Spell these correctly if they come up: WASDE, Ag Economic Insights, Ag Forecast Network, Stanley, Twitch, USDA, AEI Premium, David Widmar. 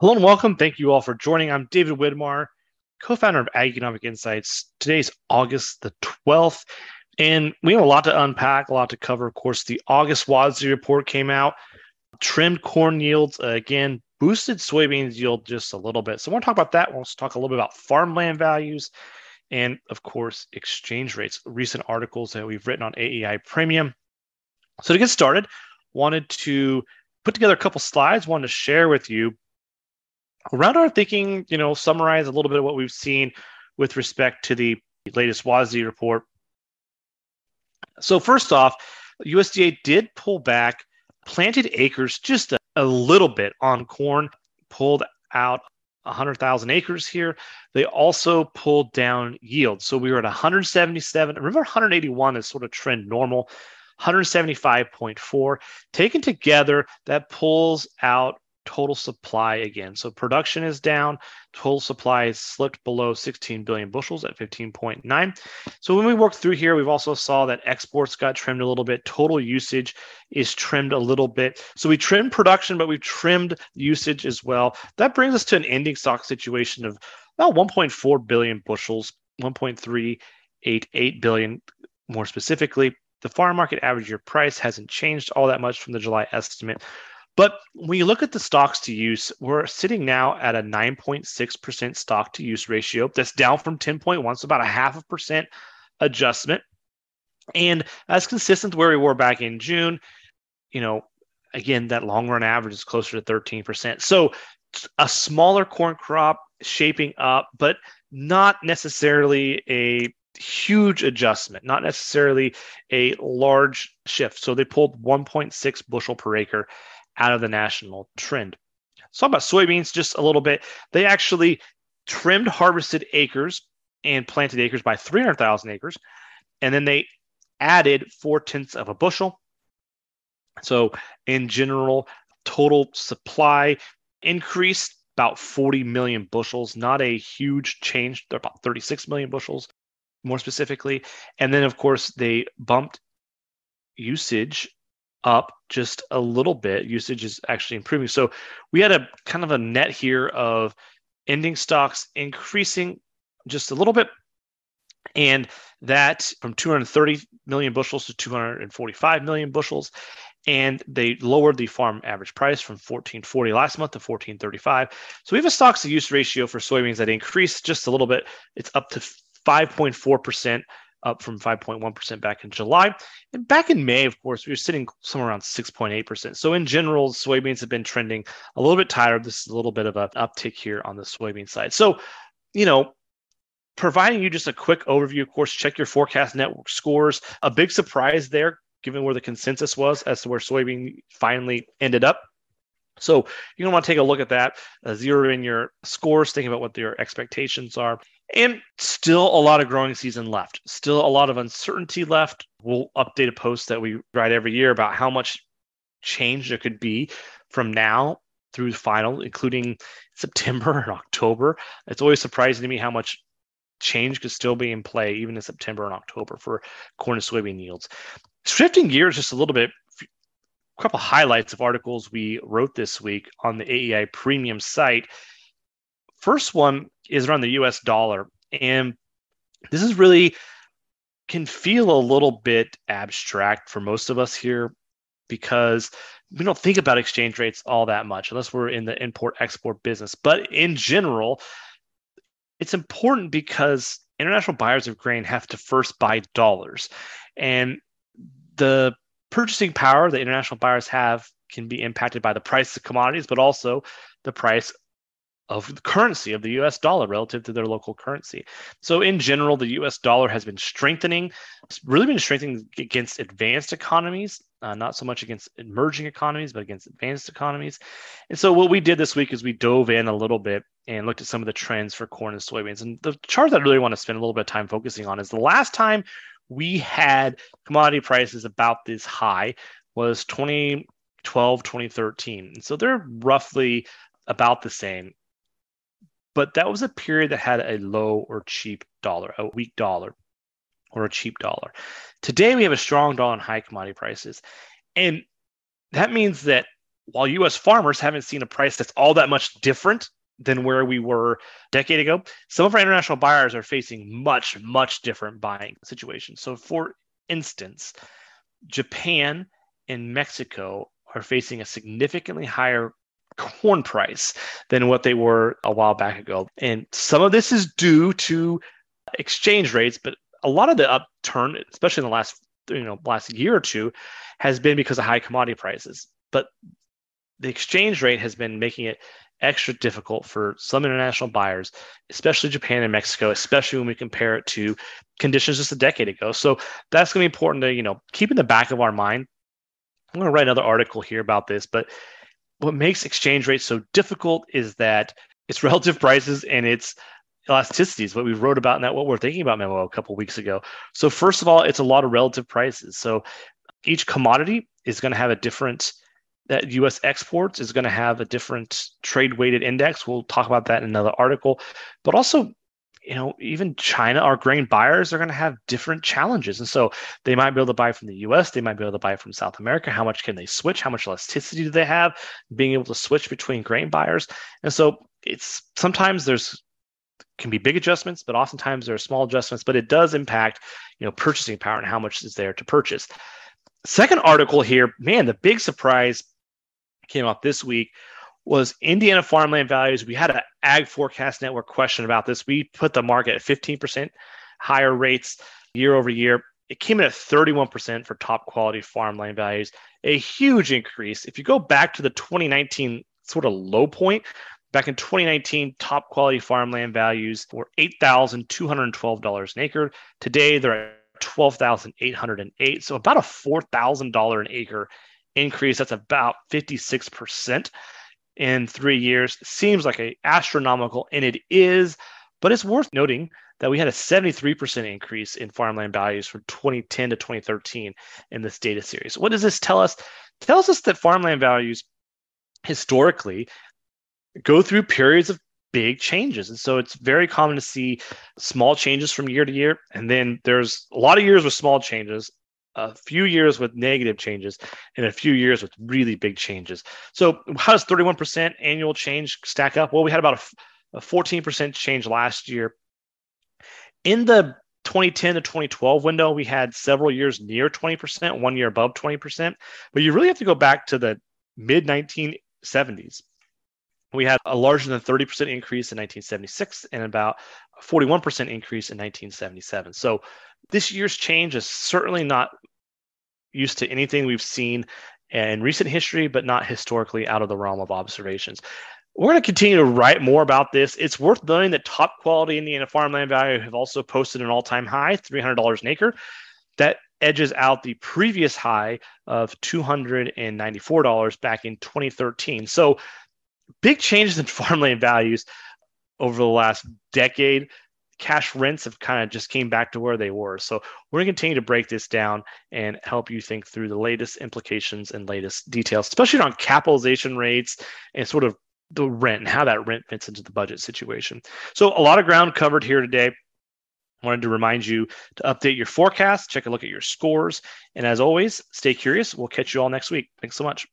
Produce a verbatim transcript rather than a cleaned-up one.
Hello and welcome. Thank you all for joining. I'm David Widmar, co-founder of Ag Economic Insights. Today's August the twelfth, and we have a lot to unpack, a lot to cover. Of course, the August WASDE report came out, trimmed corn yields uh, again, boosted soybeans yield just a little bit. So we're going to talk about that. We'll also talk a little bit about farmland values and, of course, exchange rates, recent articles that we've written on A E I Premium. So to get started, wanted to put together a couple slides, wanted to share with you around our thinking, you know, summarize a little bit of what we've seen with respect to the latest WASDE report. So first off, U S D A did pull back planted acres just a, a little bit on corn, pulled out one hundred thousand acres here. They also pulled down yield. So we were at one hundred seventy-seven. Remember, one hundred eighty-one is sort of trend normal, one hundred seventy-five point four. Taken together, that pulls out total supply again. So production is down. Total supply has slipped below sixteen billion bushels at fifteen point nine. So when we work through here, we've also saw that exports got trimmed a little bit. Total usage is trimmed a little bit. So we trimmed production, but we've trimmed usage as well. That brings us to an ending stock situation of about one point four billion bushels, one point three eight eight billion more specifically. The farm market average year price hasn't changed all that much from the July estimate. But when you look at the stocks to use, we're sitting now at a nine point six percent stock to use ratio. That's down from ten point one, so about a half a percent adjustment. And that's consistent to where we were back in June. You know, again, that long run average is closer to thirteen percent. So a smaller corn crop shaping up, but not necessarily a huge adjustment, not necessarily a large shift. So they pulled one point six bushel per acre out of the national trend. So about soybeans just a little bit. They actually trimmed harvested acres and planted acres by three hundred thousand acres, and then they added four tenths of a bushel. So in general, total supply increased about forty million bushels, not a huge change. They're about thirty-six million bushels more specifically. And then, of course, they bumped usage up just a little bit. Usage is actually improving. So we had a kind of a net here of ending stocks increasing just a little bit. And that from two hundred thirty million bushels to two hundred forty-five million bushels. And they lowered the farm average price from fourteen forty last month to fourteen thirty-five. So we have a stocks to use ratio for soybeans that increased just a little bit. It's up to five point four percent, up from five point one percent back in July. And back in May, of course, we were sitting somewhere around six point eight percent. So in general, soybeans have been trending a little bit tighter. This is a little bit of an uptick here on the soybean side. So, you know, providing you just a quick overview, of course, check your forecast network scores. A big surprise there, given where the consensus was as to where soybean finally ended up. So you're going to want to take a look at that, uh, zero in your scores, think about what their expectations are. And still a lot of growing season left, still a lot of uncertainty left. We'll update a post that we write every year about how much change there could be from now through the final, including September and October. It's always surprising to me how much change could still be in play, even in September and October for corn and soybean yields. Shifting gears just a little bit, a couple highlights of articles we wrote this week on the A E I Premium site. First one is around the U S dollar, and this is really can feel a little bit abstract for most of us here because we don't think about exchange rates all that much unless we're in the import-export business. But in general, it's important because international buyers of grain have to first buy dollars, and the purchasing power that international buyers have can be impacted by the price of commodities, but also the price of the currency of the U S dollar relative to their local currency. So in general, the U S dollar has been strengthening. It's really been strengthening against advanced economies, uh, not so much against emerging economies, but against advanced economies. And so what we did this week is we dove in a little bit and looked at some of the trends for corn and soybeans. And the chart that I really want to spend a little bit of time focusing on is the last time we had commodity prices about this high was twenty twelve, twenty thirteen. And so they're roughly about the same. But that was a period that had a low or cheap dollar, a weak dollar or a cheap dollar. Today, we have a strong dollar and high commodity prices. And that means that while U S farmers haven't seen a price that's all that much different than where we were a decade ago, some of our international buyers are facing much, much different buying situations. So for instance, Japan and Mexico are facing a significantly higher corn price than what they were a while back ago. And some of this is due to exchange rates, but a lot of the upturn, especially in the last, you know, last year or two, has been because of high commodity prices. But the exchange rate has been making it extra difficult for some international buyers, especially Japan and Mexico, especially when we compare it to conditions just a decade ago. So that's going to be important to, you know, keep in the back of our mind. I'm going to write another article here about this, but what makes exchange rates so difficult is that its relative prices and its elasticities, what we wrote about in that What We're Thinking About memo a couple of weeks ago. So first of all, it's a lot of relative prices. So each commodity is going to have a different, that U S exports is going to have a different trade-weighted index. We'll talk about that in another article. But also, you know, even China, our grain buyers are going to have different challenges. And so they might be able to buy from the U S. They might be able to buy from South America. How much can they switch? How much elasticity do they have? Being able to switch between grain buyers. And so it's sometimes there's can be big adjustments, but oftentimes there are small adjustments, but it does impact, you know, purchasing power and how much is there to purchase. Second article here, man, the big surprise came out this week was Indiana farmland values. We had an Ag Forecast Network question about this. We put the market at fifteen percent higher rates year over year. It came in at thirty-one percent for top quality farmland values, a huge increase. If you go back to the twenty nineteen sort of low point, back in twenty nineteen, top quality farmland values were eight thousand two hundred twelve dollars an acre. Today, they're at twelve thousand eight hundred eight dollars. So about a four thousand dollars an acre increase. That's about fifty-six percent in three years. Seems like an astronomical, and it is. But it's worth noting that we had a seventy-three percent increase in farmland values from twenty ten to twenty thirteen in this data series. What does this tell us? It tells us that farmland values historically go through periods of big changes. And so it's very common to see small changes from year to year. And then there's a lot of years with small changes, a few years with negative changes, and a few years with really big changes. So how does thirty-one percent annual change stack up? Well, we had about a, a fourteen percent change last year. In the twenty ten to twenty twelve window, we had several years near twenty percent, one year above twenty percent. But you really have to go back to the mid nineteen seventies. We had a larger than thirty percent increase in nineteen seventy-six and about a forty-one percent increase in nineteen seventy-seven. So this year's change is certainly not used to anything we've seen in recent history, but not historically out of the realm of observations. We're going to continue to write more about this. It's worth noting that top quality Indiana farmland value have also posted an all-time high, three hundred dollars an acre. That edges out the previous high of two hundred ninety-four dollars back in twenty thirteen. So big changes in farmland values over the last decade. Cash rents have kind of just came back to where they were. So we're going to continue to break this down and help you think through the latest implications and latest details, especially on capitalization rates and sort of the rent and how that rent fits into the budget situation. So a lot of ground covered here today. I wanted to remind you to update your forecast, check a look at your scores. And as always, stay curious. We'll catch you all next week. Thanks so much.